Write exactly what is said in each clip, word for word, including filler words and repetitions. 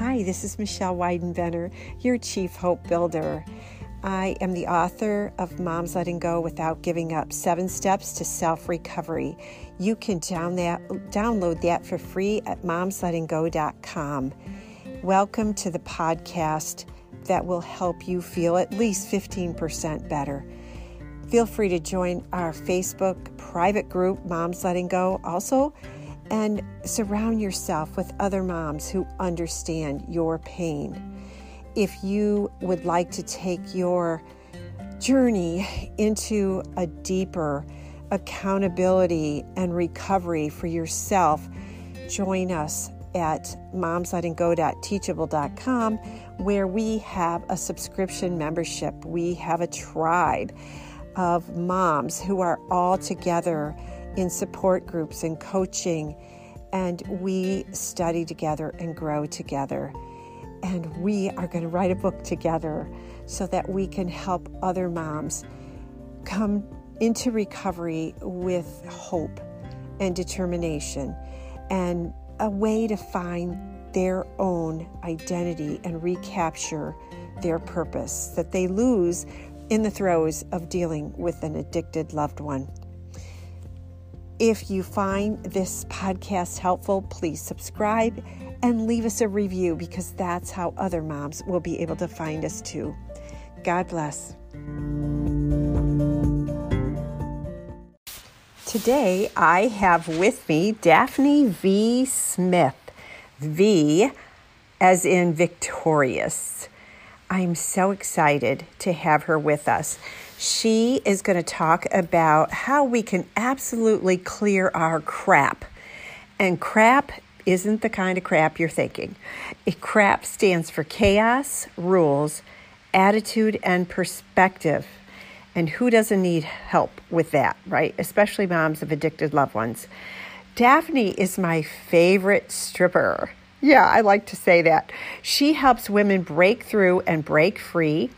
Hi, this is Michelle Weidenbener, your Chief Hope Builder. I am the author of Moms Letting Go Without Giving Up, Seven Steps to Self Recovery. You can down that, download that for free at moms letting go dot com. Welcome to the podcast that will help you feel at least fifteen percent better. Feel free to join our Facebook private group, Moms Letting Go, also, and surround yourself with other moms who understand your pain. If you would like to take your journey into a deeper accountability and recovery for yourself, join us at moms letting go dot teachable dot com, where we have a subscription membership. We have a tribe of moms who are all together in support groups and coaching, and we study together and grow together. And we are going to write a book together so that we can help other moms come into recovery with hope and determination and a way to find their own identity and recapture their purpose that they lose in the throes of dealing with an addicted loved one. If you find this podcast helpful, please subscribe and leave us a review, because that's how other moms will be able to find us too. God bless. Today I have with me Daphne V. Smith. V as in victorious. I'm so excited to have her with us. She is going to talk about how we can absolutely clear our crap. And crap isn't the kind of crap you're thinking. Crap stands for chaos, rules, attitude, and perspective. And who doesn't need help with that, right? Especially moms of addicted loved ones. Daphne is my favorite stripper. Yeah, I like to say that. She helps women break through and break free.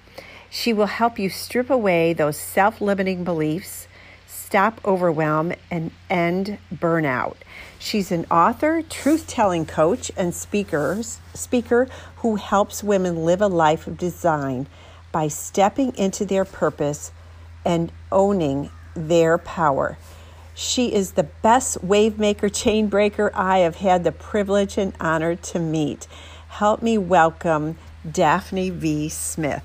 She will help you strip away those self-limiting beliefs, stop overwhelm, and end burnout. She's an author, truth-telling coach, and speakers, speaker who helps women live a life of design by stepping into their purpose and owning their power. She is the best wave maker, chain breaker I have had the privilege and honor to meet. Help me welcome Daphne V. Smith.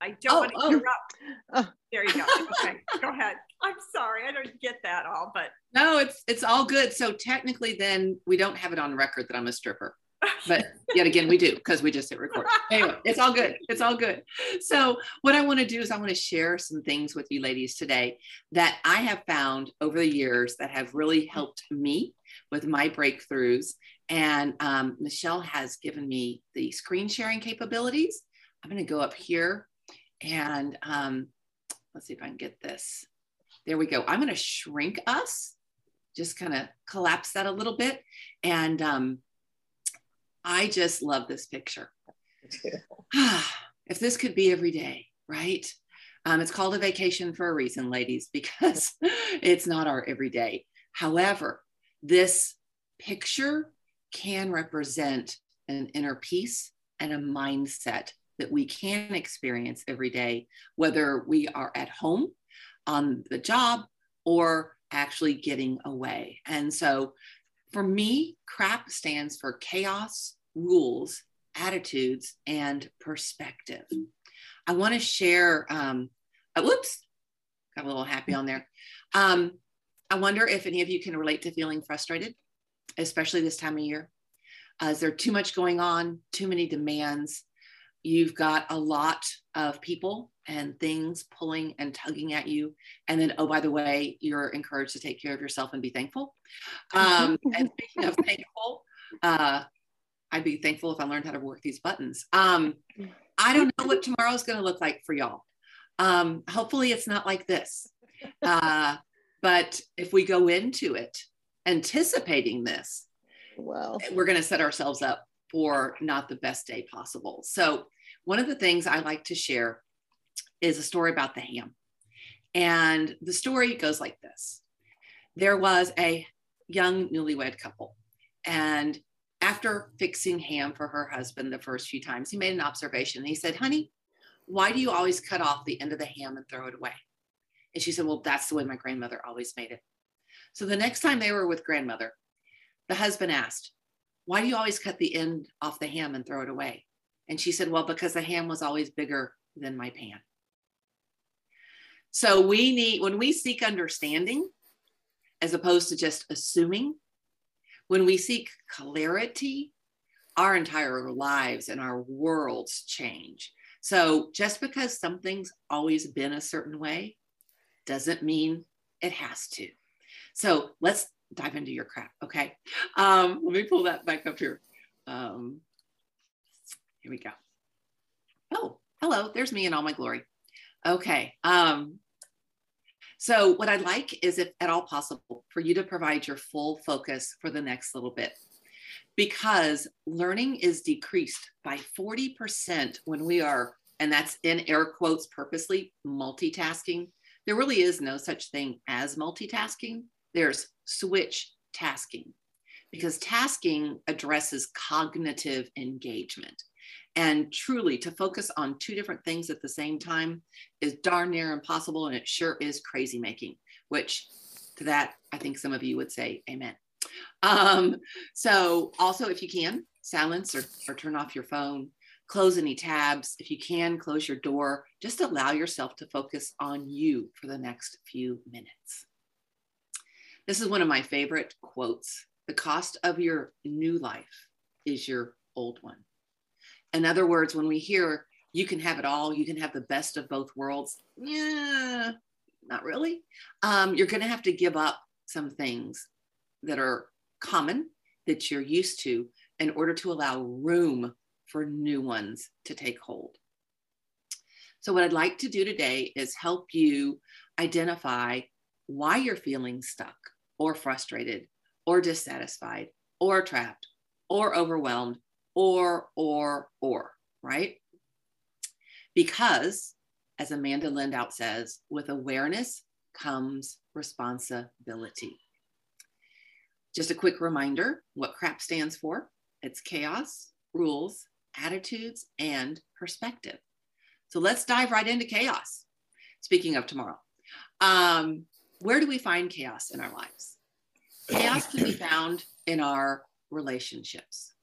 I don't oh, want to interrupt. Oh. Oh. There you go. Okay, go ahead. I'm sorry, I don't get that all, but no, it's it's all good. So technically, then we don't have it on record that I'm a stripper, but yet again, we do, because we just hit record. Anyway, it's all good. It's all good. So what I want to do is I want to share some things with you ladies today that I have found over the years that have really helped me with my breakthroughs. And um, Michelle has given me the screen sharing capabilities. I'm going to go up here and um, let's see if I can get this. There we go. I'm going to shrink us, just kind of collapse that a little bit. And um, I just love this picture. If this could be every day, right? Um, it's called a vacation for a reason, ladies, because it's not our everyday. However, this picture can represent an inner peace and a mindset that we can experience every day, whether we are at home, on the job, or actually getting away. And so for me, crap stands for chaos, rules, attitudes, and perspective. I want to share, um, uh, whoops, got a little happy on there. Um, I wonder if any of you can relate to feeling frustrated, especially this time of year. Uh, is there too much going on, too many demands? You've got a lot of people and things pulling and tugging at you. And then, oh, by the way, you're encouraged to take care of yourself and be thankful. Um, and speaking of thankful, uh, I'd be thankful if I learned how to work these buttons. Um, I don't know what tomorrow's going to look like for y'all. Um, hopefully it's not like this. Uh, but if we go into it anticipating this, well, we're going to set ourselves up for not the best day possible. So one of the things I like to share is a story about the ham. And the story goes like this. There was a young newlywed couple, and after fixing ham for her husband the first few times, he made an observation. He said, honey, why do you always cut off the end of the ham and throw it away? And she said, well, that's the way my grandmother always made it. So the next time they were with grandmother, the husband asked, why do you always cut the end off the ham and throw it away? And she said, well, because the ham was always bigger than my pan. So we need, when we seek understanding, as opposed to just assuming, when we seek clarity, our entire lives and our worlds change. So just because something's always been a certain way doesn't mean it has to. So let's dive into your crap, okay? Um, let me pull that back up here. Um, here we go. Oh, hello, there's me in all my glory. Okay. Um, so what I'd like is, if at all possible, for you to provide your full focus for the next little bit, because learning is decreased by forty percent when we are, and that's in air quotes purposely, multitasking. There really is no such thing as multitasking. There's switch tasking, because tasking addresses cognitive engagement. And truly, to focus on two different things at the same time is darn near impossible, and it sure is crazy making, which to that, I think some of you would say amen. Um, so also, if you can, silence or, or turn off your phone, close any tabs. If you can, close your door. Just allow yourself to focus on you for the next few minutes. This is one of my favorite quotes. The cost of your new life is your old one. In other words, when we hear, you can have it all, you can have the best of both worlds, yeah, not really. Um, you're going to have to give up some things that are common, that you're used to, in order to allow room for new ones to take hold. So what I'd like to do today is help you identify why you're feeling stuck or frustrated or dissatisfied or trapped or overwhelmed, or, or, or, right? Because, as Amanda Lindout says, with awareness comes responsibility. Just a quick reminder what CRAP stands for. It's chaos, rules, attitudes, and perspective. So let's dive right into chaos. Speaking of tomorrow, um, where do we find chaos in our lives? Chaos can be found in our relationships.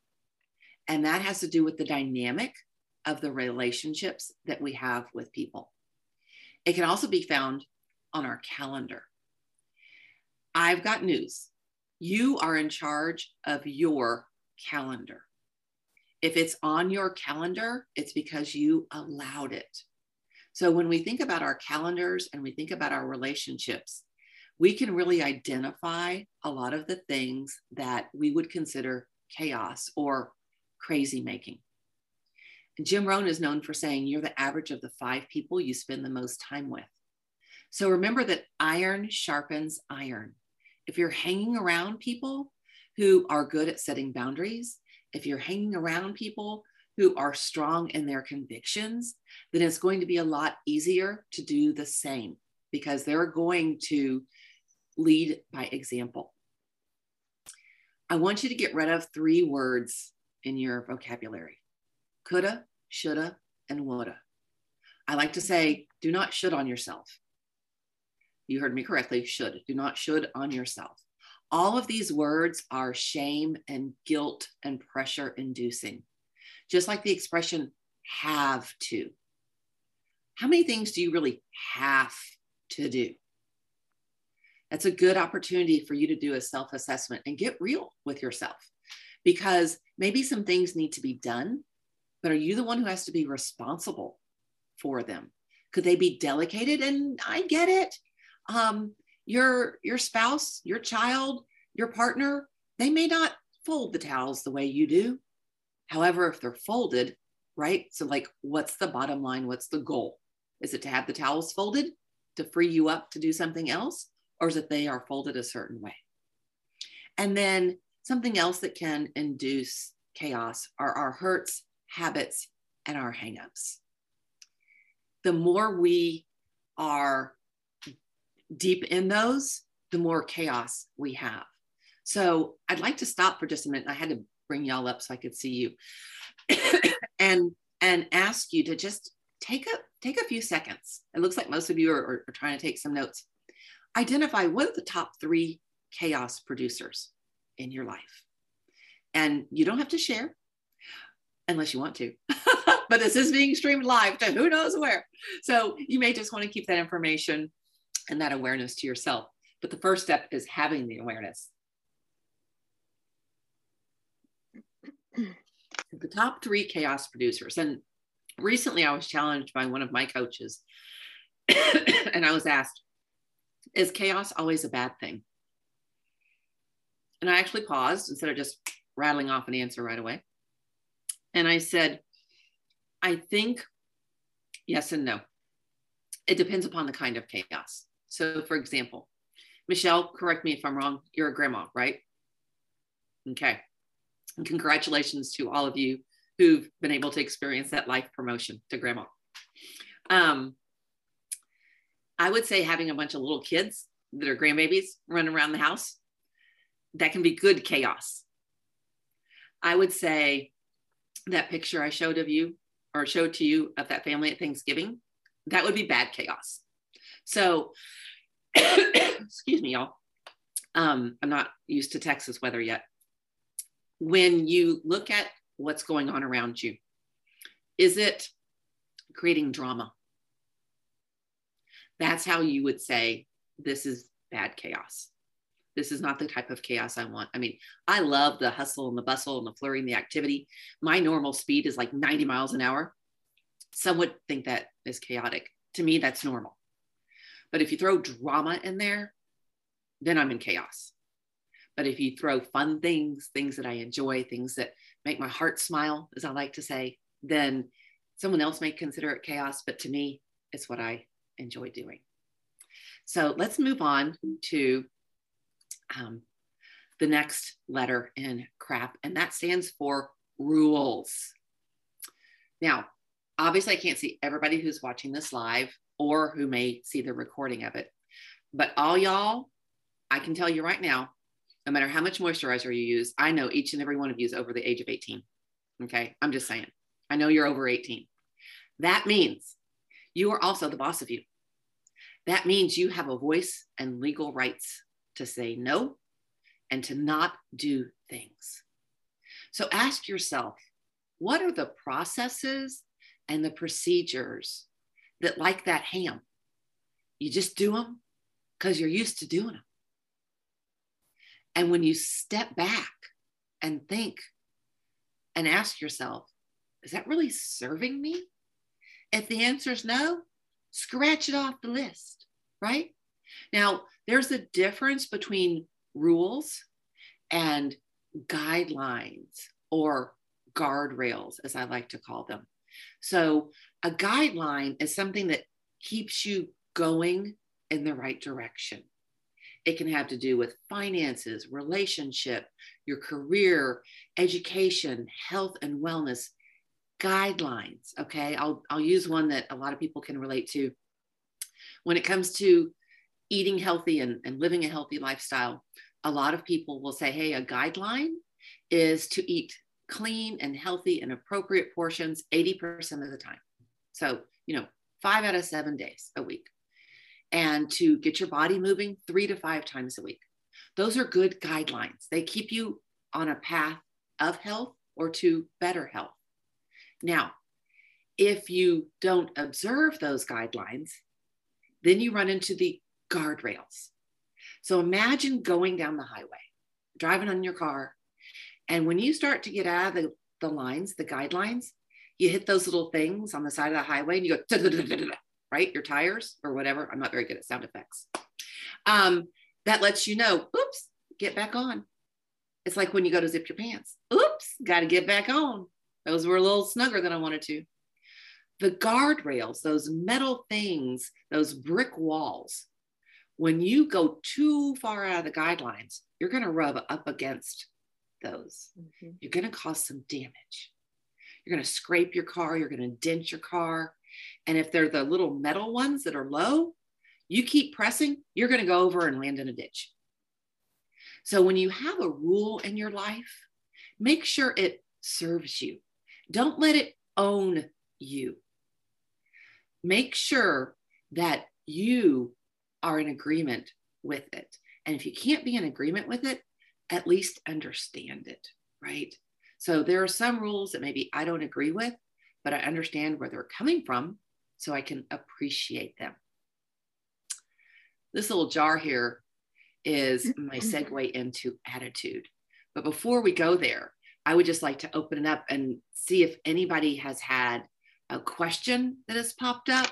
And that has to do with the dynamic of the relationships that we have with people. It can also be found on our calendar. I've got news. You are in charge of your calendar. If it's on your calendar, it's because you allowed it. So when we think about our calendars and we think about our relationships, we can really identify a lot of the things that we would consider chaos or crazy making. Jim Rohn is known for saying, you're the average of the five people you spend the most time with. So remember that iron sharpens iron. If you're hanging around people who are good at setting boundaries, if you're hanging around people who are strong in their convictions, then it's going to be a lot easier to do the same, because they're going to lead by example. I want you to get rid of three words in your vocabulary: coulda, shoulda, and woulda. I like to say, do not should on yourself. You heard me correctly, should. Do not should on yourself. All of these words are shame and guilt and pressure inducing. Just like the expression have to. How many things do you really have to do? That's a good opportunity for you to do a self-assessment and get real with yourself. Because maybe some things need to be done, but are you the one who has to be responsible for them? Could they be delegated? And I get it. Um, your, your spouse, your child, your partner, they may not fold the towels the way you do. However, if they're folded, right? So like, what's the bottom line? What's the goal? Is it to have the towels folded to free you up to do something else? Or is it they are folded a certain way? And then something else that can induce chaos are our hurts, habits, and our hangups. The more we are deep in those, the more chaos we have. So I'd like to stop for just a minute. I had to bring y'all up so I could see you and, and ask you to just take a, take a few seconds. It looks like most of you are, are trying to take some notes. Identify what are the top three chaos producers in your life. And you don't have to share unless you want to, but this is being streamed live to who knows where. So you may just want to keep that information and that awareness to yourself. But the first step is having the awareness. The top three chaos producers. And recently I was challenged by one of my coaches and I was asked, is chaos always a bad thing? And I actually paused instead of just rattling off an answer right away. And I said, I think yes and no. It depends upon the kind of chaos. So for example, Michelle, correct me if I'm wrong, you're a grandma, right? Okay. And congratulations to all of you who've been able to experience that life promotion to grandma. Um, I would say having a bunch of little kids that are grandbabies running around the house, that can be good chaos. I would say that picture I showed of you or showed to you of that family at Thanksgiving, that would be bad chaos. So, excuse me, y'all. Um, I'm not used to Texas weather yet. When you look at what's going on around you, is it creating drama? That's how you would say, this is bad chaos. This is not the type of chaos I want. I mean, I love the hustle and the bustle and the flurry and the activity. My normal speed is like ninety miles an hour. Some would think that is chaotic. To me, that's normal. But if you throw drama in there, then I'm in chaos. But if you throw fun things, things that I enjoy, things that make my heart smile, as I like to say, then someone else may consider it chaos. But to me, it's what I enjoy doing. So let's move on to um, the next letter in CRAP, and that stands for rules. Now, obviously I can't see everybody who's watching this live or who may see the recording of it, but all y'all, I can tell you right now, no matter how much moisturizer you use, I know each and every one of you is over the age of eighteen. Okay. I'm just saying, I know you're over eighteen. That means you are also the boss of you. That means you have a voice and legal rights to say no and to not do things. So ask yourself, what are the processes and the procedures that, like that ham, you just do them because you're used to doing them? And when you step back and think and ask yourself, is that really serving me? If the answer is no, scratch it off the list, right? Now, there's a difference between rules and guidelines or guardrails, as I like to call them. So a guideline is something that keeps you going in the right direction. It can have to do with finances, relationship, your career, education, health and wellness, guidelines. Okay, I'll, I'll use one that a lot of people can relate to. When it comes to eating healthy and, and living a healthy lifestyle, a lot of people will say, hey, a guideline is to eat clean and healthy and appropriate portions eighty percent of the time. So, you know, five out of seven days a week. And to get your body moving three to five times a week. Those are good guidelines. They keep you on a path of health or to better health. Now, if you don't observe those guidelines, then you run into the guardrails. So imagine going down the highway, driving on your car, and when you start to get out of the, the lines, the guidelines, you hit those little things on the side of the highway and you go, right? Your tires or whatever. I'm not very good at sound effects. Um, that lets you know, oops, get back on. It's like when you go to zip your pants. Oops, got to get back on. Those were a little snugger than I wanted to. The guardrails, those metal things, those brick walls, when you go too far out of the guidelines, you're going to rub up against those. Mm-hmm. You're going to cause some damage. You're going to scrape your car. You're going to dent your car. And if they're the little metal ones that are low, you keep pressing, you're going to go over and land in a ditch. So when you have a rule in your life, Make sure it serves you. Don't let it own you. Make sure that you are in agreement with it. And if you can't be in agreement with it, at least understand it, right? So there are some rules that maybe I don't agree with, but I understand where they're coming from so I can appreciate them. This little jar here is my segue into attitude. But before we go there, I would just like to open it up and see if anybody has had a question that has popped up,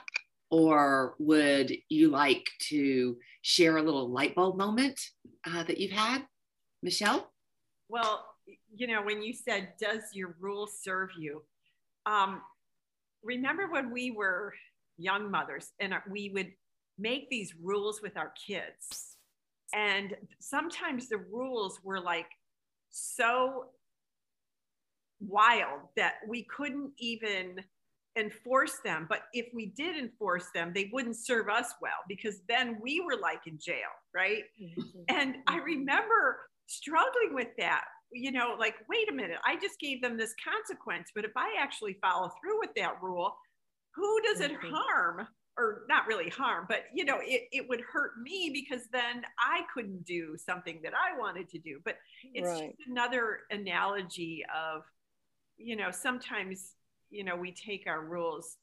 or would you like to share a little light bulb moment uh, that you've had? Michelle? Well, you know, when you said, does your rule serve you? Um, remember when we were young mothers and we would make these rules with our kids. And sometimes the rules were like so wild that we couldn't even enforce them. But if we did enforce them, they wouldn't serve us well, because then we were like in jail, right? Mm-hmm. And I remember struggling with that, you know, like, wait a minute, I just gave them this consequence, but if I actually follow through with that rule, who does it mm-hmm. harm? Or not really harm, but you know, it, it would hurt me because then I couldn't do something that I wanted to do. But it's right. just another analogy of, you know, sometimes, you know, we take our rules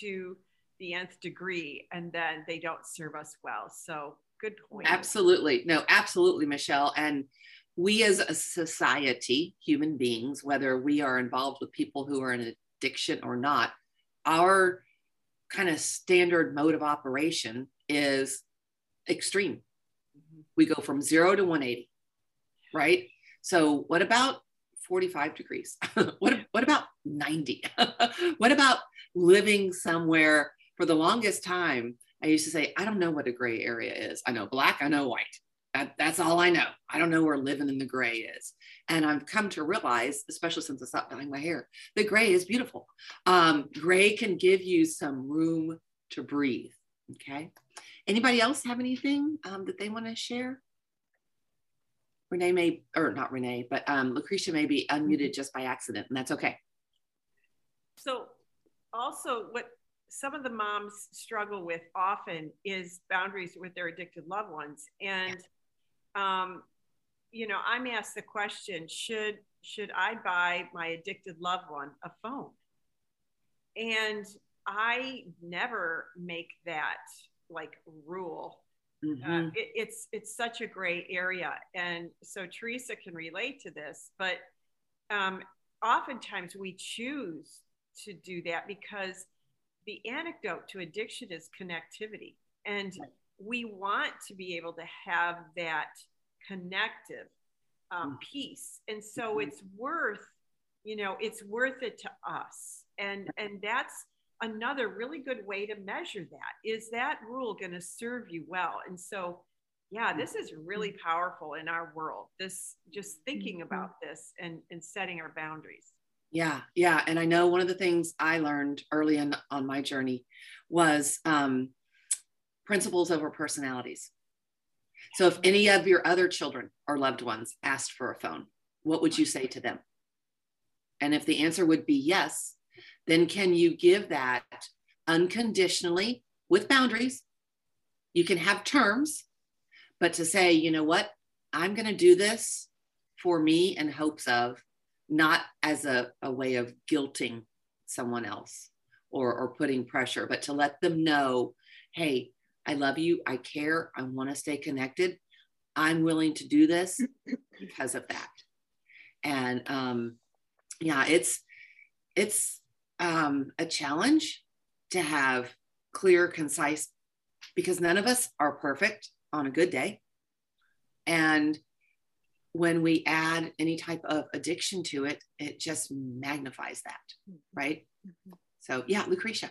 to the nth degree and then they don't serve us well. So good point. Absolutely. No, absolutely, Michelle. And we as a society, human beings, whether we are involved with people who are in addiction or not, our kind of standard mode of operation is extreme. Mm-hmm. We go from zero to one eighty, right? So what about forty-five degrees? what, what about ninety? What about living somewhere? For the longest time, I used to say, I don't know what a gray area is. I know black, I know white. That, that's all I know. I don't know where living in the gray is. And I've come to realize, especially since I stopped dyeing my hair, the gray is beautiful. Um, gray can give you some room to breathe. Okay. Anybody else have anything um, that they want to share? Renee may, or not Renee, but um, Lucretia may be unmuted just by accident, and that's okay. So also what some of the moms struggle with often is boundaries with their addicted loved ones. And yeah. Um, you know, I'm asked the question, should, should I buy my addicted loved one a phone? And I never make that like rule. Mm-hmm. uh, it, it's, it's such a gray area. And so Teresa can relate to this, but um, oftentimes we choose to do that because the antidote to addiction is connectivity. And right. we want to be able to have that connective um, piece. And so it's worth, you know, it's worth it to us. And, and that's another really good way to measure that. Is that rule going to serve you well? And so, yeah, this is really powerful in our world. This, just thinking about this and, and setting our boundaries. Yeah. Yeah. And I know one of the things I learned early in on my journey was, um, principles over personalities. So if any of your other children or loved ones asked for a phone, what would you say to them? And if the answer would be yes, then can you give that unconditionally with boundaries? You can have terms, but to say, you know what, I'm going to do this for me in hopes of, not as a, a way of guilting someone else or, or putting pressure, but to let them know, hey, I love you. I care. I want to stay connected. I'm willing to do this because of that. And um, yeah, it's, it's um, a challenge to have clear, concise, because none of us are perfect on a good day. And when we add any type of addiction to it, it just magnifies that, right? Mm-hmm. So yeah, Lucretia.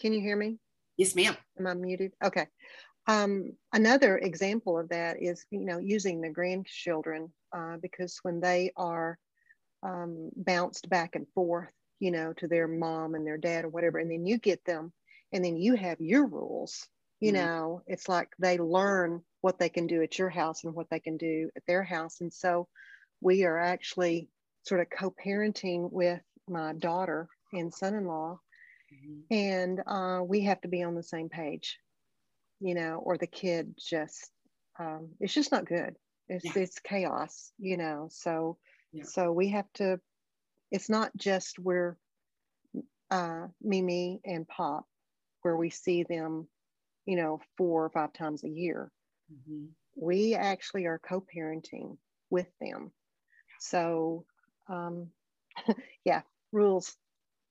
Can you hear me? Yes, ma'am. Am I muted? Okay. Um, another example of that is, you know, using the grandchildren, uh, because when they are um, bounced back and forth, you know, to their mom and their dad or whatever, and then you get them and then you have your rules, you mm-hmm. know, it's like they learn what they can do at your house and what they can do at their house. And so we are actually sort of co-parenting with my daughter and son-in-law. Mm-hmm. And uh, we have to be on the same page, you know, or the kid just, um, it's just not good. It's, yeah. it's chaos, you know, so, yeah. so we have to, it's not just we're uh, Mimi and Pop, where we see them, you know, four or five times a year. Mm-hmm. We actually are co-parenting with them. So, um, yeah, rules.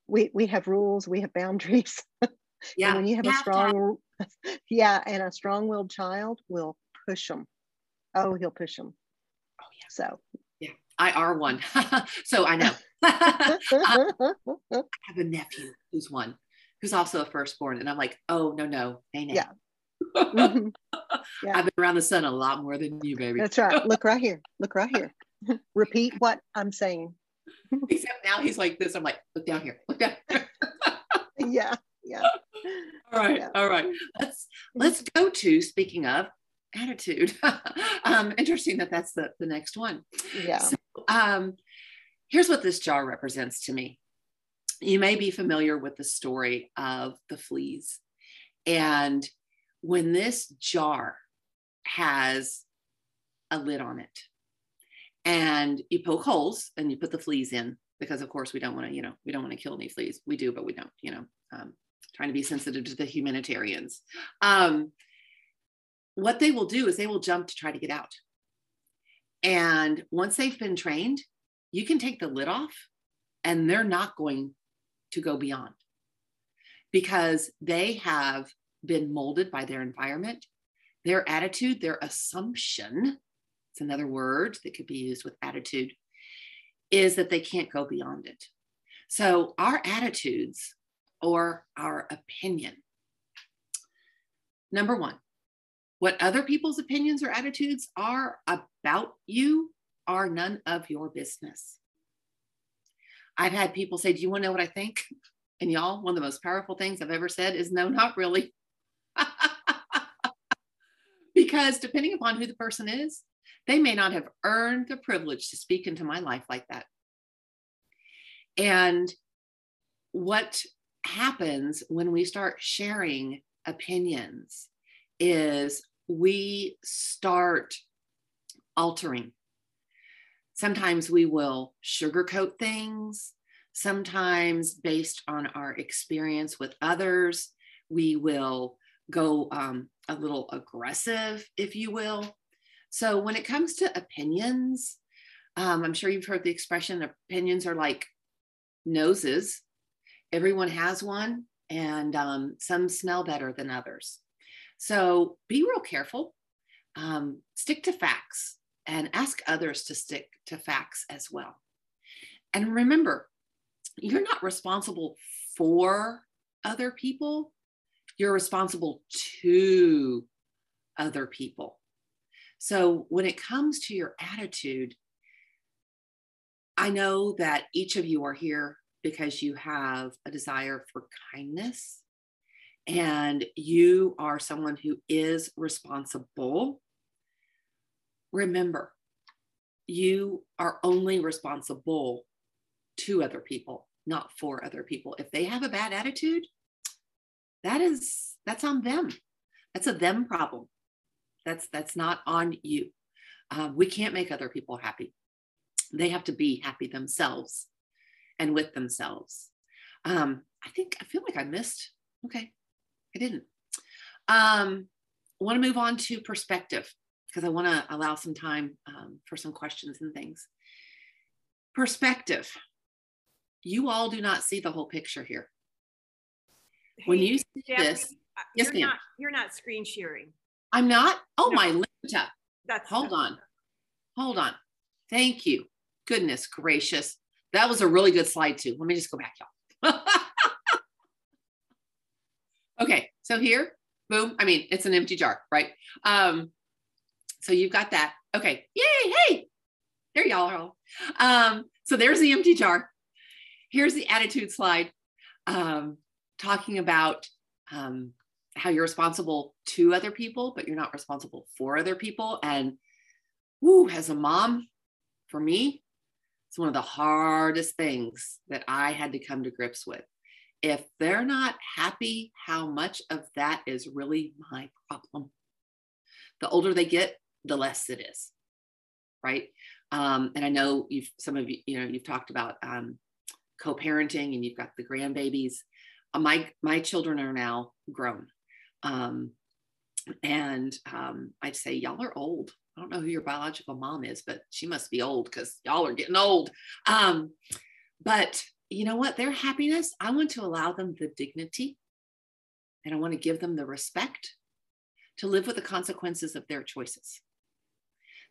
We we have rules. We have boundaries. Yeah. And when you have yeah. a strong, yeah, and a strong-willed child will push them. Oh, he'll push them. Oh yeah. So yeah, I are one. So I know. I have a nephew who's one, who's also a firstborn, and I'm like, oh no no, hey, no. Yeah. Mm-hmm. Yeah. I've been around the sun a lot more than you, baby. That's right. Look right here. Look right here. Repeat what I'm saying. Except now he's like this. I'm like, look down here. Look down here. Yeah. Yeah. All right. Yeah. All right. Let's let's go to, speaking of attitude. um, interesting that that's the, the next one. Yeah. So, um, here's what this jar represents to me. You may be familiar with the story of the fleas, and when this jar has a lid on it, and you poke holes and you put the fleas in, because of course we don't want to, you know, we don't want to kill any fleas. We do, but we don't, you know, um, trying to be sensitive to the humanitarians. Um, what they will do is they will jump to try to get out. And once they've been trained, you can take the lid off and they're not going to go beyond, because they have been molded by their environment, their attitude, their assumption. It's another word that could be used with attitude, is that they can't go beyond it. So our attitudes or our opinion. Number one, what other people's opinions or attitudes are about you are none of your business. I've had people say, do you want to know what I think? And y'all, one of the most powerful things I've ever said is no, not really. Because depending upon who the person is, they may not have earned the privilege to speak into my life like that. And what happens when we start sharing opinions is we start altering. Sometimes we will sugarcoat things. Sometimes based on our experience with others, we will go um, a little aggressive, if you will. So when it comes to opinions, um, I'm sure you've heard the expression, opinions are like noses. Everyone has one, and um, some smell better than others. So be real careful, um, stick to facts, and ask others to stick to facts as well. And remember, you're not responsible for other people, you're responsible to other people. So when it comes to your attitude, I know that each of you are here because you have a desire for kindness, and you are someone who is responsible. Remember, you are only responsible to other people, not for other people. If they have a bad attitude, that is, that's on them. That's a them problem. That's that's not on you. Um, we can't make other people happy. They have to be happy themselves and with themselves. Um, I think, I feel like I missed. Okay, I didn't. Um, I want to move on to perspective, because I want to allow some time um, for some questions and things. Perspective. You all do not see the whole picture here. When you see Daphne, this, you're, yes, not, you're not screen sharing. I'm not. Oh, no. My Linda. That's hold that's on. Enough. Hold on. Thank you. Goodness gracious. That was a really good slide too. Let me just go back, y'all. Okay. So here, boom. I mean, it's an empty jar, right? Um, so you've got that. Okay. Yay. Hey, there y'all are. Um, so there's the empty jar. Here's the attitude slide. Um, talking about, um, how you're responsible to other people, but you're not responsible for other people. And woo, as a mom, for me, it's one of the hardest things that I had to come to grips with. If they're not happy, how much of that is really my problem? The older they get, the less it is, right? Um, and I know you've, some of you, you know, you've talked about um, co-parenting, and you've got the grandbabies. My, my children are now grown. Um, and um, I'd say, y'all are old. I don't know who your biological mom is, but she must be old because y'all are getting old. Um, but you know what? Their happiness, I want to allow them the dignity, and I want to give them the respect to live with the consequences of their choices.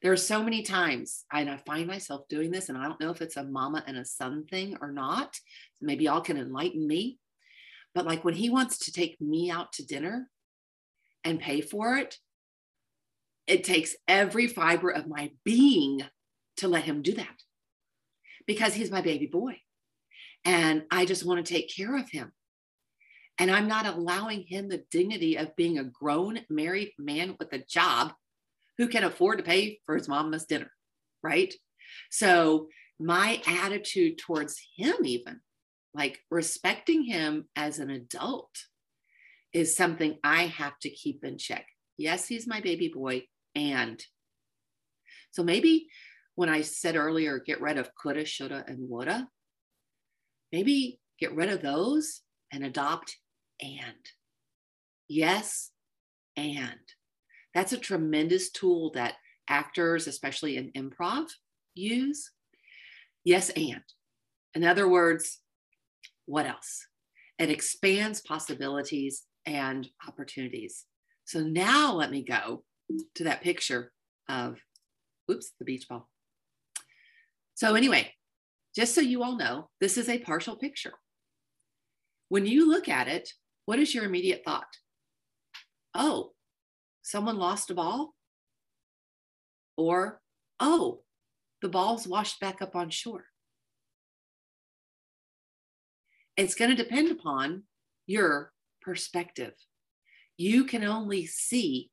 There are so many times, and I find myself doing this, and I don't know if it's a mama and a son thing or not. So maybe y'all can enlighten me. But like when he wants to take me out to dinner and pay for it, it takes every fiber of my being to let him do that, because he's my baby boy. And I just want to take care of him. And I'm not allowing him the dignity of being a grown married man with a job who can afford to pay for his mama's dinner, right? So my attitude towards him, even like respecting him as an adult, is something I have to keep in check. Yes, he's my baby boy. And so maybe when I said earlier, get rid of coulda, shoulda, and woulda, maybe get rid of those and adopt and. Yes, and. That's a tremendous tool that actors, especially in improv, use. Yes, and. In other words, what else? It expands possibilities and opportunities. So now let me go to that picture of, oops, the beach ball. So anyway, just so you all know, this is a partial picture. When you look at it, what is your immediate thought? Oh, someone lost a ball? Or, oh, the ball's washed back up on shore. It's going to depend upon your perspective. You can only see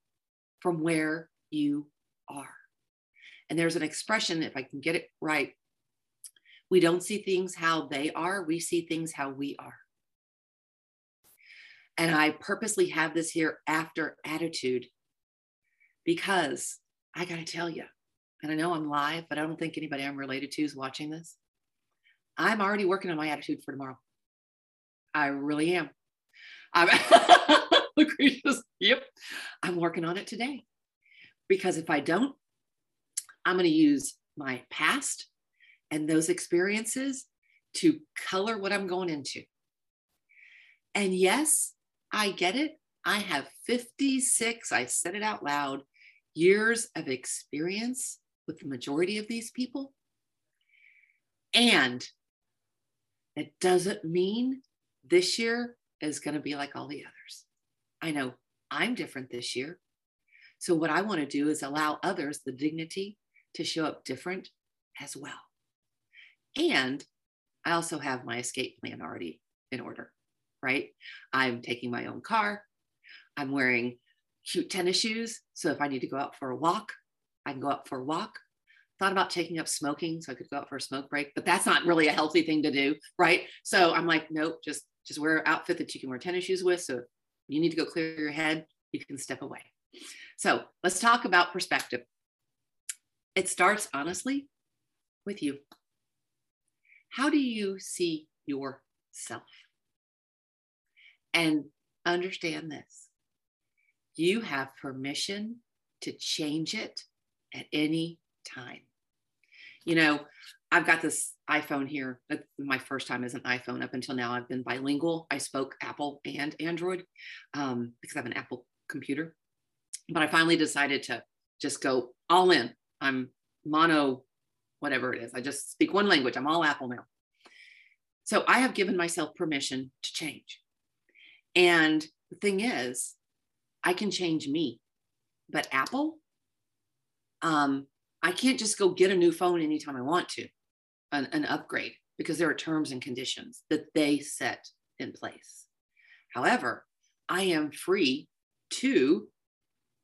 from where you are. And there's an expression, if I can get it right, we don't see things how they are, we see things how we are. And I purposely have this here after attitude, because I got to tell you, and I know I'm live, but I don't think anybody I'm related to is watching this. I'm already working on my attitude for tomorrow. I really am. I'm Lucretia's, yep. I'm working on it today, because if I don't, I'm going to use my past and those experiences to color what I'm going into. And yes, I get it. I have fifty-six, I said it out loud, years of experience with the majority of these people. And it doesn't mean this year is going to be like all the others. I know I'm different this year. So what I want to do is allow others the dignity to show up different as well. And I also have my escape plan already in order, right? I'm taking my own car. I'm wearing cute tennis shoes. So if I need to go out for a walk, I can go out for a walk. Thought about taking up smoking so I could go out for a smoke break, but that's not really a healthy thing to do, right? So I'm like, nope, just, just wear an outfit that you can wear tennis shoes with. So if you need to go clear your head, you can step away. So let's talk about perspective. It starts honestly with you. How do you see yourself? And understand this. You have permission to change it at any time. You know, I've got this iPhone here. That's my first time as an iPhone. Up until now, I've been bilingual. I spoke Apple and Android um, because I have an Apple computer. But I finally decided to just go all in. I'm mono, whatever it is. I just speak one language. I'm all Apple now. So I have given myself permission to change. And the thing is, I can change me, but Apple, um, I can't just go get a new phone anytime I want to, an, an upgrade, because there are terms and conditions that they set in place. However, I am free to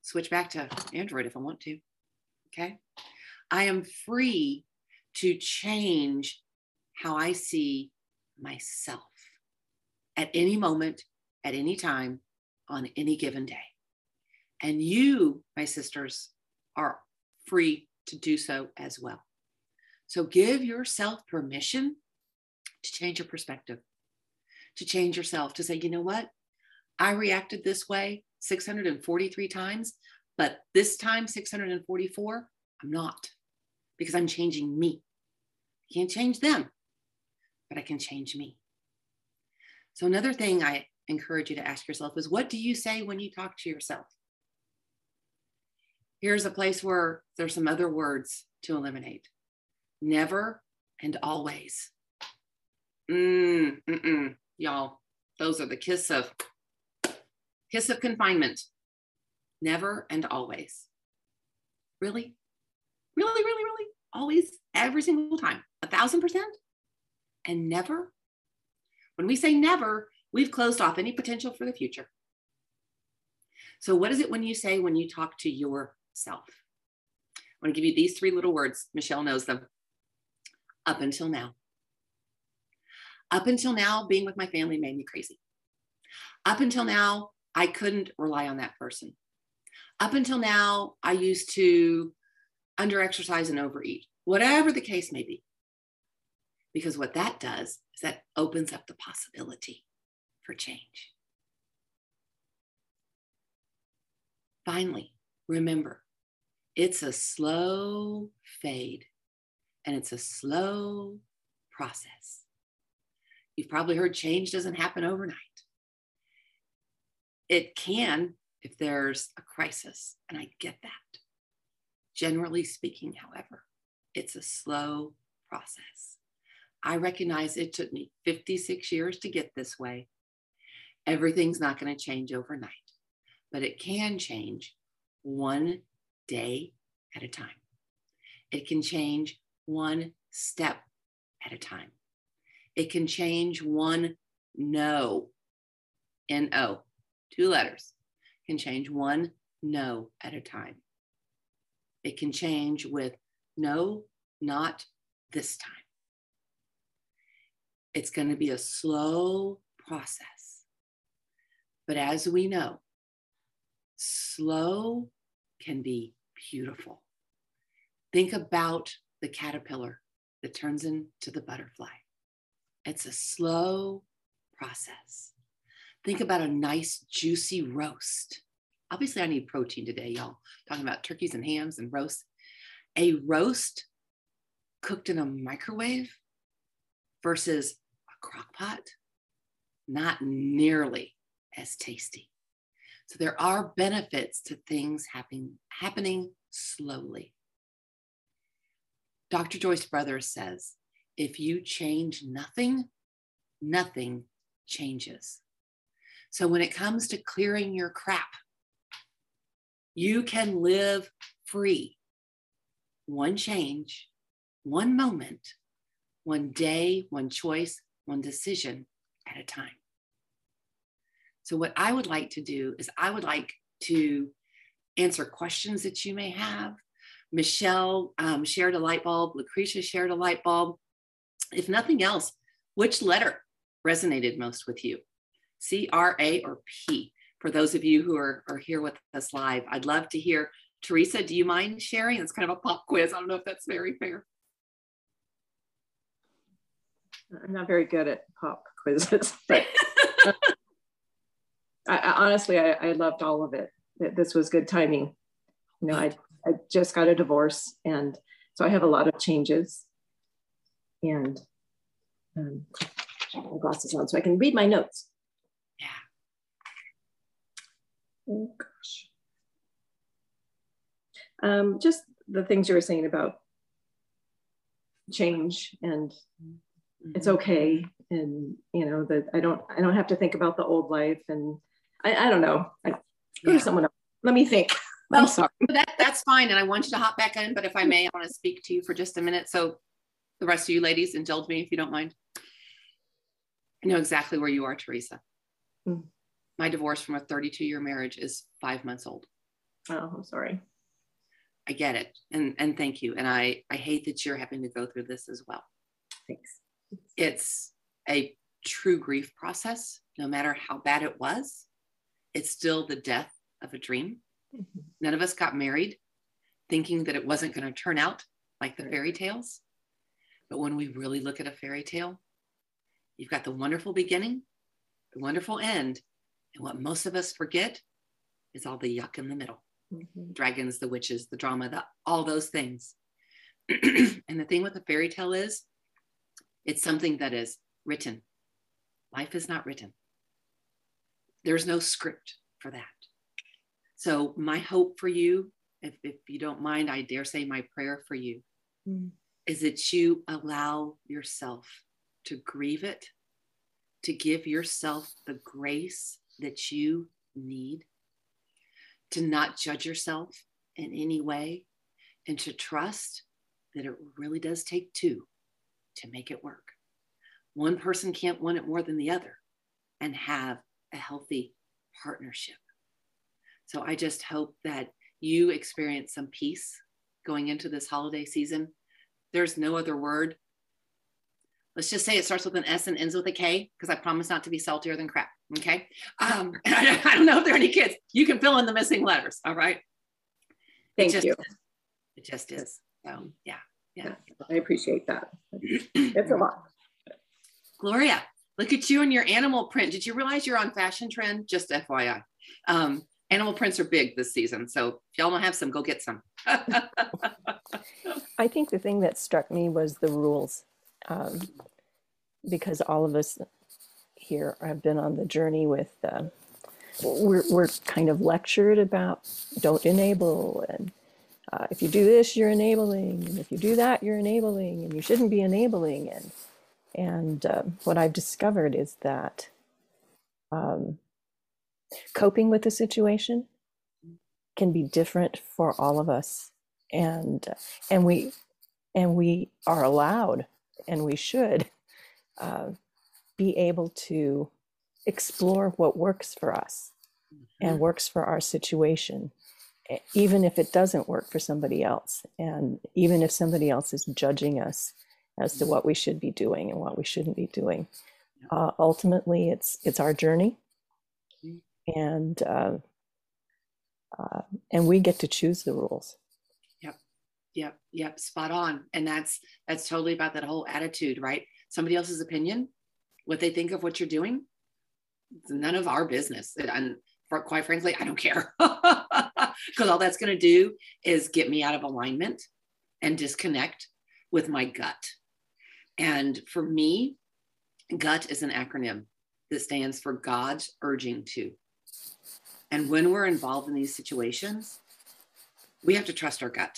switch back to Android if I want to. Okay. I am free to change how I see myself at any moment, at any time, on any given day. And you, my sisters, are free to do so as well. So give yourself permission to change your perspective, to change yourself, to say, you know what? I reacted this way six hundred forty-three times, but this time six hundred forty-four, I'm not, because I'm changing me. I can't change them, but I can change me. So another thing I encourage you to ask yourself is, what do you say when you talk to yourself? Here's a place where there's some other words to eliminate. Never and always. Mm, mm-mm, y'all, those are the kiss of, kiss of confinement. Never and always. Really? Really, really, really? Always, every single time, a thousand percent? And never? When we say never, we've closed off any potential for the future. So what is it when you say, when you talk to yourself? I want to give you these three little words. Michelle knows them. Up until now. Up until now, being with my family made me crazy. Up until now, I couldn't rely on that person. Up until now, I used to underexercise and overeat, whatever the case may be. Because what that does is that opens up the possibility for change. Finally, remember, it's a slow fade and it's a slow process. You've probably heard change doesn't happen overnight. It can if there's a crisis, and I get that. Generally speaking, however, it's a slow process. I recognize it took me fifty-six years to get this way. Everything's not going to change overnight, but it can change one day at a time. It can change one step at a time. It can change one no, N O, two letters, can change one no at a time. It can change with no, not this time. It's going to be a slow process. But as we know, slow can be beautiful. Think about the caterpillar that turns into the butterfly. It's a slow process. Think about a nice, juicy roast. Obviously, I need protein today, y'all. Talking about turkeys and hams and roasts. A roast cooked in a microwave versus a crock pot, not nearly as tasty. So there are benefits to things happening, happening slowly. Doctor Joyce Brothers says, if you change nothing, nothing changes. So when it comes to clearing your crap, you can live free. One change, one moment, one day, one choice, one decision at a time. So what I would like to do is I would like to answer questions that you may have. Michelle um, shared a light bulb. Lucretia shared a light bulb. If nothing else, which letter resonated most with you? C, R, A, or P? For those of you who are, are here with us live, I'd love to hear. Teresa, do you mind sharing? It's kind of a pop quiz. I don't know if that's very fair. I'm not very good at pop quizzes, but uh, I, I, honestly, I, I loved all of it. This was good timing. You know, I, I just got a divorce, and so I have a lot of changes. And um, I have my glasses on so I can read my notes. Oh gosh. Um, just the things you were saying about change and mm-hmm. It's okay. And you know, that I don't, I don't have to think about the old life, and I, I don't know. I, yeah. Someone else. Let me think. Well, I'm sorry. That, that's fine. And I want you to hop back in, but if I may, I want to speak to you for just a minute. So the rest of you ladies, indulge me if you don't mind. I know exactly where you are, Teresa. Mm. My divorce from a thirty-two year marriage is five months old. Oh, I'm sorry. I get it. And, and thank you. And I, I hate that you're having to go through this as well. Thanks. It's a true grief process. No matter how bad it was, it's still the death of a dream. Mm-hmm. None of us got married thinking that it wasn't going to turn out like the right. fairy tales. But when we really look at a fairy tale, you've got the wonderful beginning, the wonderful end. And what most of us forget is all the yuck in the middle. Mm-hmm. Dragons, the witches, the drama, the, all those things. And the thing with a fairy tale is it's something that is written. Life is not written. There's no script for that. So my hope for you, if, if you don't mind, I dare say my prayer for you mm. is that you allow yourself to grieve it, to give yourself the grace that you need, to not judge yourself in any way, and to trust that it really does take two to make it work. One person can't want it more than the other and have a healthy partnership. So I just hope that you experience some peace going into this holiday season. There's no other word. Let's just say it starts with an S and ends with a K, because I promise not to be saltier than crap. Okay. Um, I don't know if there are any kids. You can fill in the missing letters. All right. Thank you. It just is. So yeah. Yeah. I appreciate that. It's a lot. Gloria, look at you and your animal print. Did you realize you're on fashion trend? Just F Y I. Um, Animal prints are big this season. So if y'all don't have some, go get some. I think the thing that struck me was the rules. Um, because all of us here have been on the journey with, uh, we're, we're kind of lectured about don't enable, and uh, if you do this, you're enabling, and if you do that, you're enabling, and you shouldn't be enabling. And, and uh, what I've discovered is that um, coping with the situation can be different for all of us. And, and, we, and we are allowed, and we should uh, be able to explore what works for us mm-hmm. and works for our situation, even if it doesn't work for somebody else. And even if somebody else is judging us as mm-hmm. to what we should be doing and what we shouldn't be doing. Yeah. Uh, ultimately, it's it's our journey. Mm-hmm. And, uh, uh, and we get to choose the rules. Yep. Yep. Spot on. And that's, that's totally about that whole attitude, right? Somebody else's opinion, what they think of what you're doing, it's none of our business. And quite frankly, I don't care, because all that's going to do is get me out of alignment and disconnect with my gut. And for me, gut is an acronym that stands for God's urging to. And when we're involved in these situations, we have to trust our gut.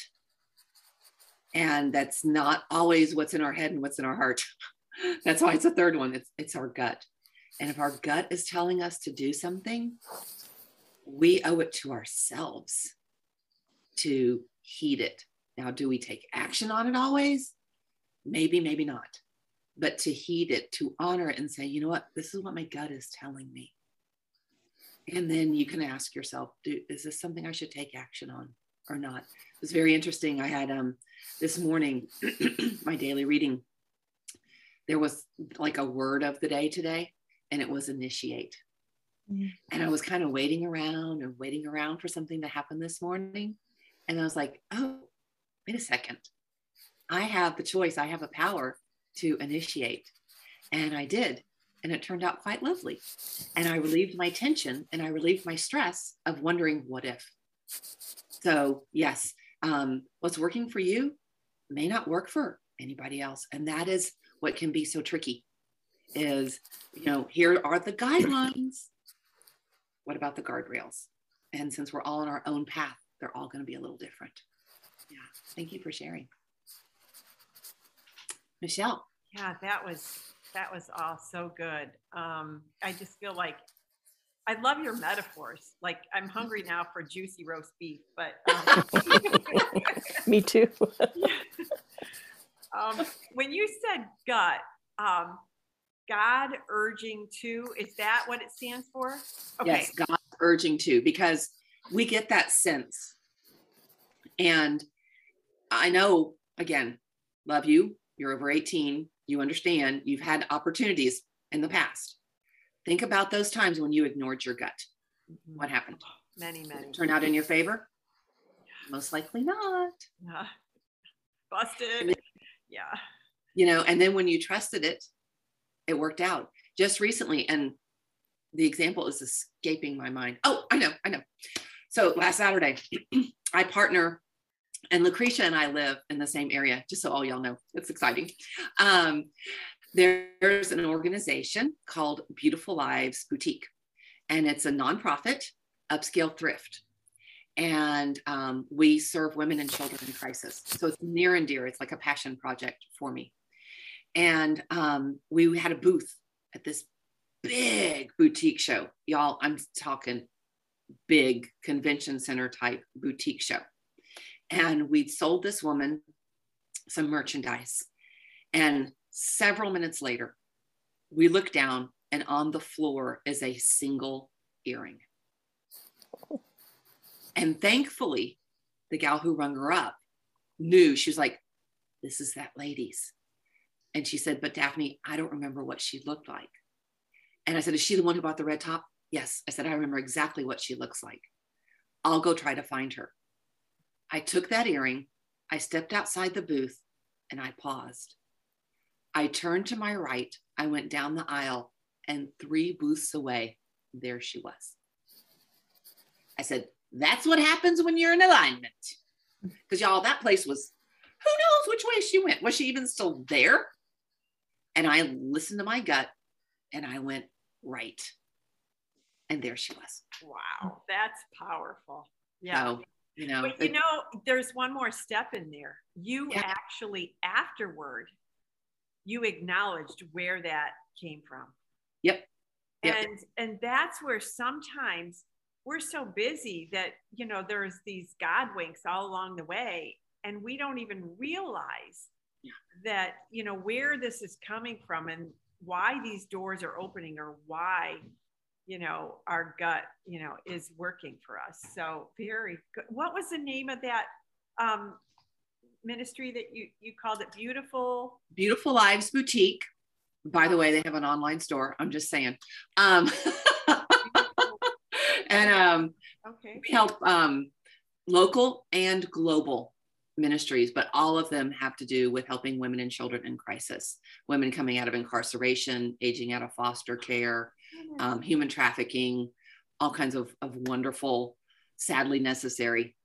And that's not always what's in our head and what's in our heart. That's why it's a third one. It's, it's our gut. And if our gut is telling us to do something, we owe it to ourselves to heed it. Now, do we take action on it always? Maybe, maybe not. But to heed it, to honor it and say, you know what, this is what my gut is telling me. And then you can ask yourself, do, is this something I should take action on or not? It was very interesting. I had um this morning my daily reading, there was like a word of the day today, and it was initiate. Mm-hmm. And I was kind of waiting around and waiting around for something to happen this morning, and I was like, oh, wait a second, I have the choice, I have a power to initiate. And I did, and it turned out quite lovely, and I relieved my tension and I relieved my stress of wondering what if. So yes, um, what's working for you may not work for anybody else. And that is what can be so tricky is, you know, here are the guidelines. What about the guardrails? And since we're all on our own path, they're all going to be a little different. Yeah. Thank you for sharing. Michelle. Yeah, that was, that was all so good. Um, I just feel like I love your metaphors. Like, I'm hungry now for juicy roast beef, but. Um, Me too. um, when you said gut, um, God urging to, is that what it stands for? Okay. Yes, God urging to, because we get that sense And I know, again, love you. You're over eighteen. You understand. You've had opportunities in the past. Think about those times when you ignored your gut. What happened? Many, many. Did it turn out in your favor? Yeah. Most likely not. Yeah. Busted. And then, yeah. You know, and then when you trusted it, it worked out. Just recently, and the example is escaping my mind. Oh, I know, I know. So last Saturday, I partner, and Lucretia and I live in the same area, just so all y'all know, it's exciting. Um, there's an organization called Beautiful Lives Boutique, and it's a nonprofit upscale thrift. And um, we serve women and children in crisis. So it's near and dear. It's like a passion project for me. And um, we had a booth at this big boutique show. Y'all, I'm talking big convention center type boutique show. And we'd sold this woman some merchandise. And several minutes later, we look down, and on the floor is a single earring. And thankfully, the gal who rung her up knew. She was like, this is that lady's. And she said, but Daphne, I don't remember what she looked like. And I said, is she the one who bought the red top? Yes. I said, I remember exactly what she looks like. I'll go try to find her. I took that earring. I stepped outside the booth and I paused. I turned to my right. I went down the aisle, and three booths away, there she was. I said, that's what happens when you're in alignment. Because y'all, that place was, who knows which way she went. Was she even still there? And I listened to my gut and I went right. And there she was. Wow. That's powerful. Yeah. So, you know, but you it, know, there's one more step in there. You yeah. actually, afterward, you acknowledged where that came from. Yep. yep. And, and that's where sometimes we're so busy that, you know, there's these God winks all along the way, and we don't even realize yeah. that, you know, where this is coming from and why these doors are opening, or why, you know, our gut, you know, is working for us. So very good. What was the name of that um, ministry that you, you called it? Beautiful. Beautiful Lives Boutique. By the way, they have an online store. I'm just saying. Um, And um, okay. we help um, local and global ministries, but all of them have to do with helping women and children in crisis, women coming out of incarceration, aging out of foster care, um, human trafficking, all kinds of, of wonderful, sadly necessary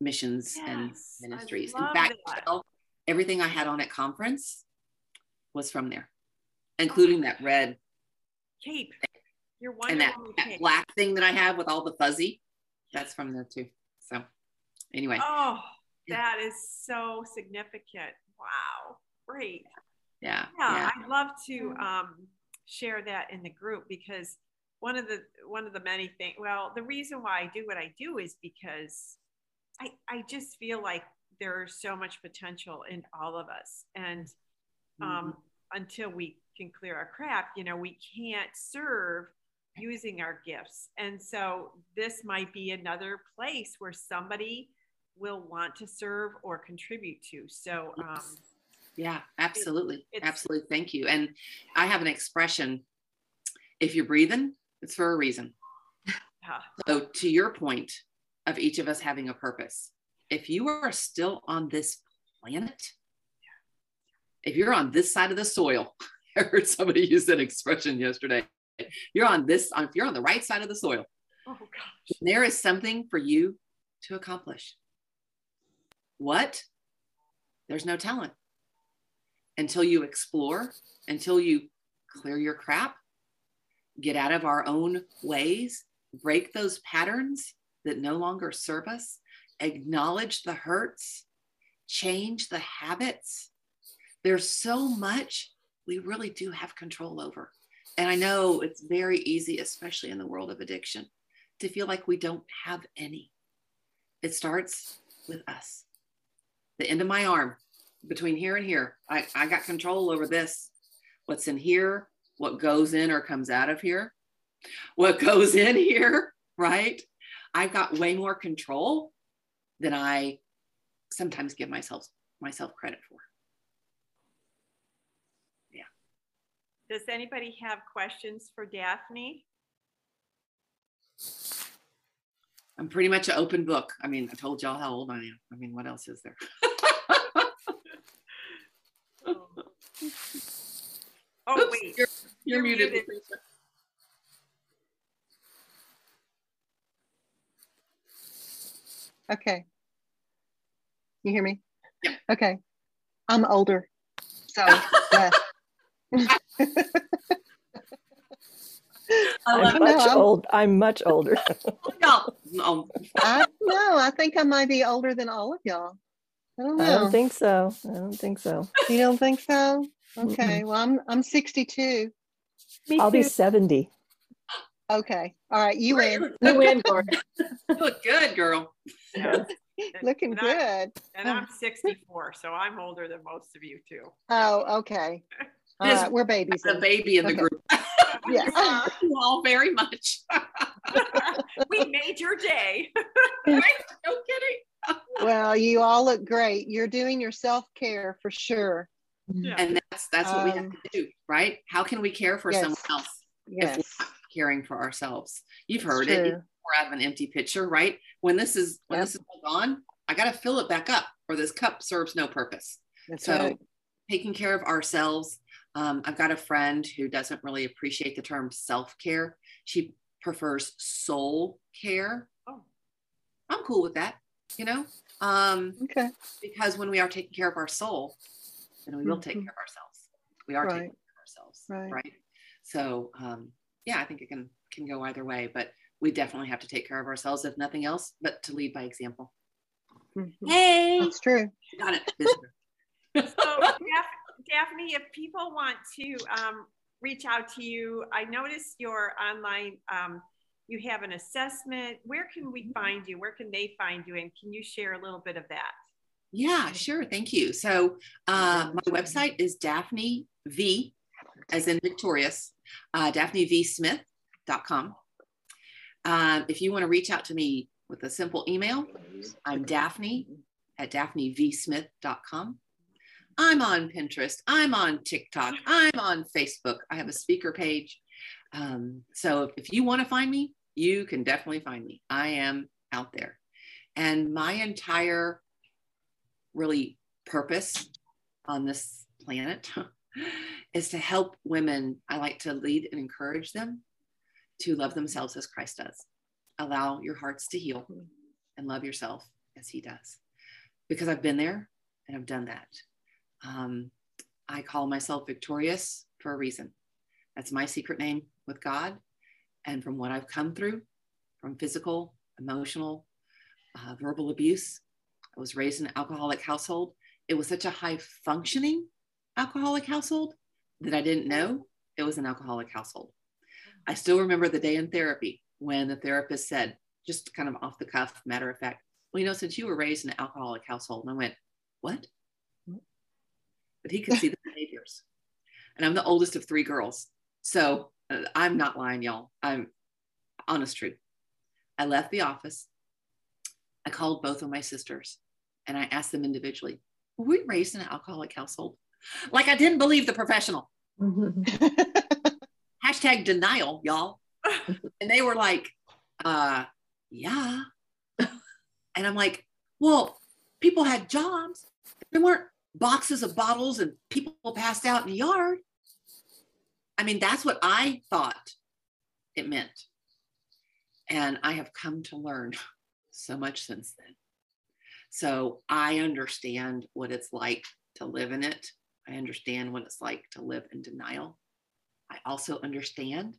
missions yes, and ministries. In fact, that. everything I had on at conference was from there, including that red cape. You're and that, that black thing that I have with all the fuzzy, that's from there too. So anyway. Oh, that is so significant. Wow. Great. Yeah. Yeah. yeah. I'd love to um, share that in the group, because one of the, one of the many things, well, the reason why I do what I do is because I, I just feel like there's so much potential in all of us. And um, mm-hmm. until we can clear our crap, you know, we can't serve using our gifts. And so this might be another place where somebody will want to serve or contribute to. So um, yeah, absolutely. It, absolutely. Thank you. And I have an expression, if you're breathing, it's for a reason. Yeah. So to your point of each of us having a purpose, if you are still on this planet, if you're on this side of the soil, I heard somebody use that expression yesterday. You're on this, if you're on the right side of the soil, oh, gosh. There is something for you to accomplish. What? There's no talent. Until you explore, until you clear your crap, get out of our own ways, break those patterns that no longer serve us, acknowledge the hurts, change the habits. There's so much we really do have control over. And I know it's very easy, especially in the world of addiction, to feel like we don't have any. It starts with us. The end of my arm, between here and here, I, I got control over this. What's in here, what goes in or comes out of here, what goes in here, right? I've got way more control than I sometimes give myself myself credit for. Yeah. Does anybody have questions for Daphne? I'm pretty much an open book. I mean, I told y'all how old I am. I mean, what else is there? oh, oh Oops, wait. You're, you're, you're muted. muted. Okay. You hear me? Yeah. Okay. I'm older. So yeah. I'm much know, old. I'm, I'm much older. no, no. I no, I think I might be older than all of y'all. I don't know. I don't think so. I don't think so. You don't think so? Okay. Mm-hmm. Well, I'm I'm sixty-two. Me I'll too. Be seventy. Okay. All right. You win. You win, Gordon. You look good, girl. Yeah. Looking and good. I'm, and I'm sixty-four, so I'm older than most of you too. Oh, okay. All right. We're babies. The baby in okay. the group. Yeah. Thank you all very much. We made your day. Right? No kidding. Well, you all look great. You're doing your self-care for sure. Yeah. And that's that's what um, we have to do, right? How can we care for yes. someone else yes. if we're not caring for ourselves? You've heard it. We're out of an empty pitcher, right? When this is when yep. this is gone, I got to fill it back up, or this cup serves no purpose. That's so right. Taking care of ourselves. Um, I've got a friend who doesn't really appreciate the term self-care. She prefers soul care. Oh. I'm cool with that, you know? Um, okay. Because when we are taking care of our soul, then we will mm-hmm. take care of ourselves. We are right. taking care of ourselves, right? right? So um, yeah, I think it can, can go either way, but we definitely have to take care of ourselves, if nothing else, but to lead by example. Mm-hmm. Hey! That's true. Got it. So, yeah. Daphne, if people want to um, reach out to you, I noticed your online, um, you have an assessment. Where can we find you? Where can they find you? And can you share a little bit of that? Yeah, sure. Thank you. So uh, my website is Daphne V, as in victorious, uh, Daphne V Smith dot com. Um, if you want to reach out to me with a simple email, I'm Daphne at Daphne V Smith dot com. I'm on Pinterest, I'm on TikTok, I'm on Facebook. I have a speaker page. Um, so if you want to find me, you can definitely find me. I am out there. And my entire really purpose on this planet is to help women. I like to lead and encourage them to love themselves as Christ does. Allow your hearts to heal and love yourself as he does. Because I've been there and I've done that. Um, I call myself victorious for a reason. That's my secret name with God. And from what I've come through, from physical, emotional, uh, verbal abuse, I was raised in an alcoholic household. It was such a high functioning alcoholic household that I didn't know it was an alcoholic household. I still remember the day in therapy when the therapist said, just kind of off the cuff, matter of fact, well, you know, since you were raised in an alcoholic household, and I went, what? But he could see the behaviors. And I'm the oldest of three girls. So uh, I'm not lying, y'all. I'm honest truth. I left the office. I called both of my sisters and I asked them individually, were we raised in an alcoholic household? Like I didn't believe the professional. Hashtag denial, y'all. And they were like, uh, yeah. And I'm like, well, people had jobs. They weren't boxes of bottles and people passed out in the yard. I mean, that's what I thought it meant. And I have come to learn so much since then. So I understand what it's like to live in it. I understand what it's like to live in denial. I also understand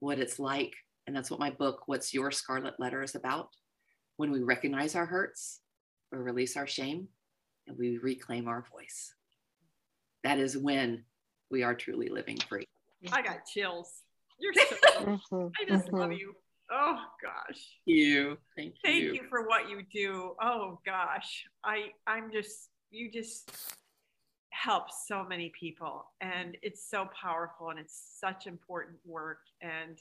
what it's like, and that's what my book, What's Your Scarlet Letter, is about. When we recognize our hurts or release our shame, and we reclaim our voice. That is when we are truly living free. I got chills. You're so cool. I just love you. Oh gosh. Thank you. Thank you. Thank you for what you do. Oh gosh. I I'm just you just help so many people, and it's so powerful, and it's such important work. And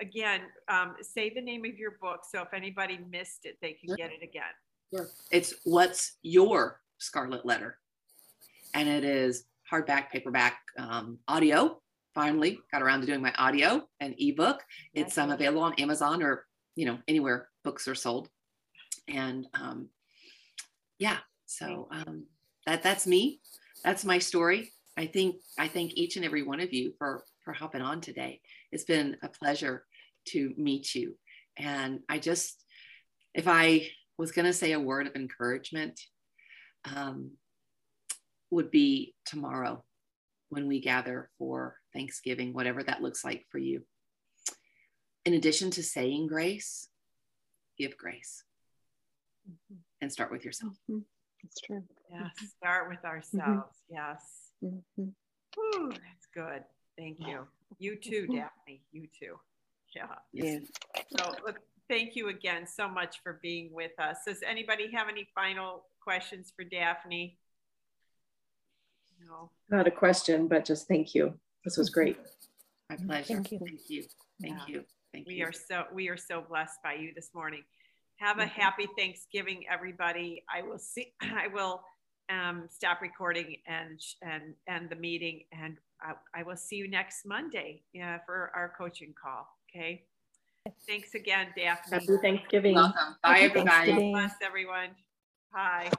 again, um, say the name of your book so if anybody missed it, they can get it again. Yeah. It's What's Your Scarlet Letter? And it is hardback, paperback, um, audio. Finally got around to doing my audio and ebook. It's um, available on Amazon or, you know, anywhere books are sold. And um, yeah, so um, that that's me. That's my story. I think I thank each and every one of you for for hopping on today. It's been a pleasure to meet you. And I just, if I was going to say a word of encouragement, um, would be tomorrow when we gather for Thanksgiving, whatever that looks like for you. In addition to saying grace, give grace. Mm-hmm. And start with yourself. Mm-hmm. That's true. Yes, start with ourselves. Mm-hmm. Yes. Mm-hmm. Ooh, that's good. Thank you. You too, Daphne. You too. Yeah. Yes. So look, thank you again so much for being with us. Does anybody have any final questions for Daphne? No. Not a question, but just thank you. This was great. My pleasure. Thank you. Thank you. Thank yeah. you. Thank we you. are so we are so blessed by you this morning. Have a happy Thanksgiving, everybody. I will see. I will um, stop recording and and end the meeting, and I, I will see you next Monday uh, for our coaching call. Okay. Thanks again, Daphne. Happy Thanksgiving. Welcome. Bye, happy everybody. Thanksgiving. God bless everyone. Bye.